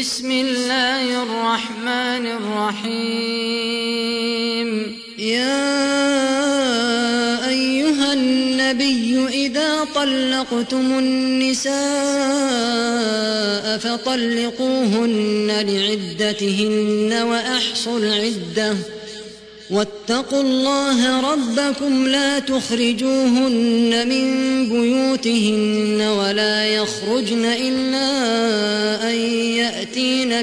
بسم الله الرحمن الرحيم. يا أيها النبي إذا طلقتم النساء فطلقوهن لعدتهن وأحصوا العدة واتقوا الله ربكم لا تخرجوهن من بيوتهن ولا يخرجن إلا أن يأتين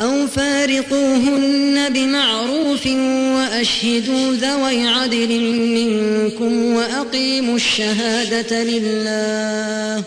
أو فارقوهن بمعروف وأشهدوا ذوي عدل منكم وأقيموا الشهادة لله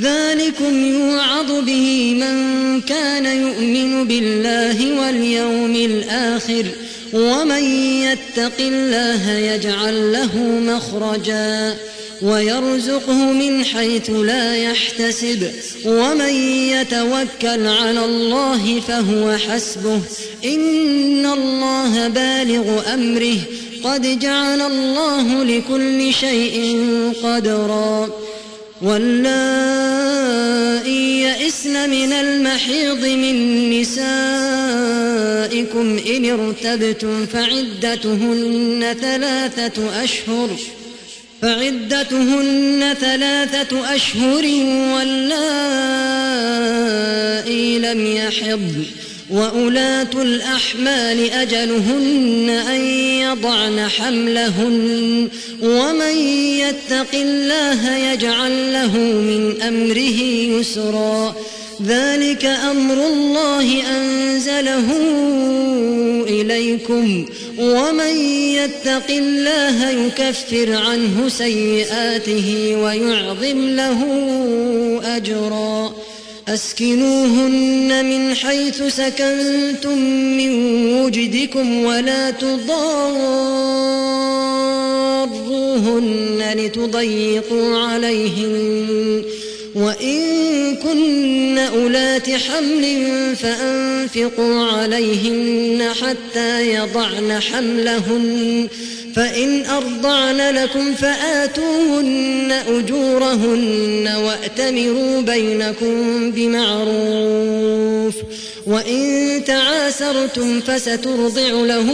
ذلكم يوعظ به من كان يؤمن بالله واليوم الآخر ومن يتق الله يجعل له مخرجا ويرزقه من حيث لا يحتسب ومن يتوكل على الله فهو حسبه إن الله بالغ أمره قد جعل الله لكل شيء قدرا. واللائي يئسن من المحيض من نسائكم إن ارتبتم فعدتهن ثلاثة أشهر واللائي لم يحضن وأولاة الأحمال أجلهن أن يضعن حملهن ومن يتق الله يجعل له من أمره يسرا. ذلك أمر الله أنزله إليكم ومن يتق الله يكفر عنه سيئاته ويعظم له أجرا. أسكنوهن من حيث سكنتم من وجدكم ولا تضاروهن لتضيقوا عليهن وإن كن أولات حمل فأنفقوا عليهن حتى يضعن حملهن فإن أرضعن لكم فآتوهن أجورهن وأتمروا بينكم بمعروف وإن تعاسرتم فسترضع له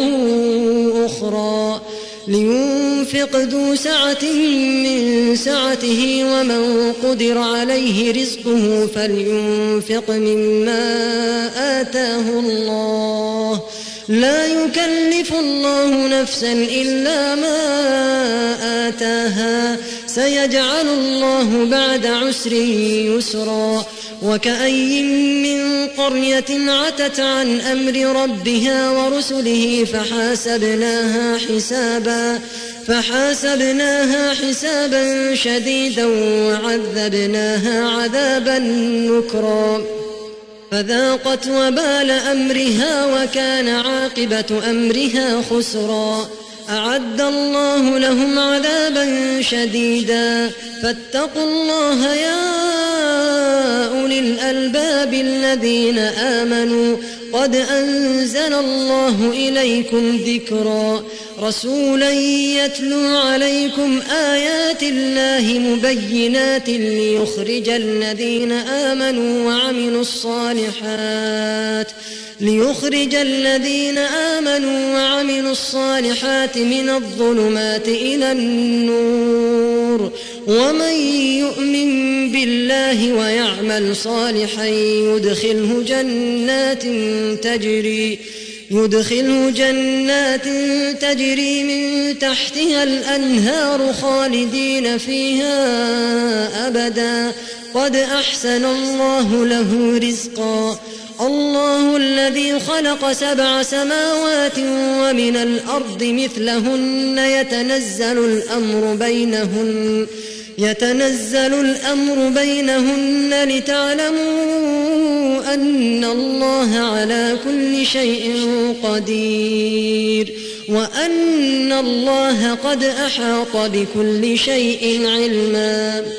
أخرى. لينفق ذو سعة من سعته ومن قدر عليه رزقه فلينفق مما آتاه الله لا يكلف الله نفسا إلا ما آتاها سيجعل الله بعد عسر يسرا. وكأي من قرية عتت عن أمر ربها ورسله فحاسبناها حسابا شديدا وعذبناها عذابا نكرا. فذاقت وبال أمرها وكان عاقبة أمرها خسرا. أعد الله لهم عذابا شديدا فاتقوا الله يا أولي الألباب الذين آمنوا قد أنزل الله إليكم ذكرا. رسولا يتلو عليكم آيات الله مبينات ليخرج الذين آمنوا وعملوا الصالحات من الظلمات إلى النور ومن يؤمن بالله ويعمل صالحا يدخله جنات تجري من تحتها الأنهار خالدين فيها أبدا قد أحسن الله له رزقا. الله الذي خلق 7 سماوات ومن الأرض مثلهن يتنزل الأمر بينهن يتنزل الأمر بينهن لتعلموا أن الله على كل شيء قدير وأن الله قد أحاط بكل شيء علما.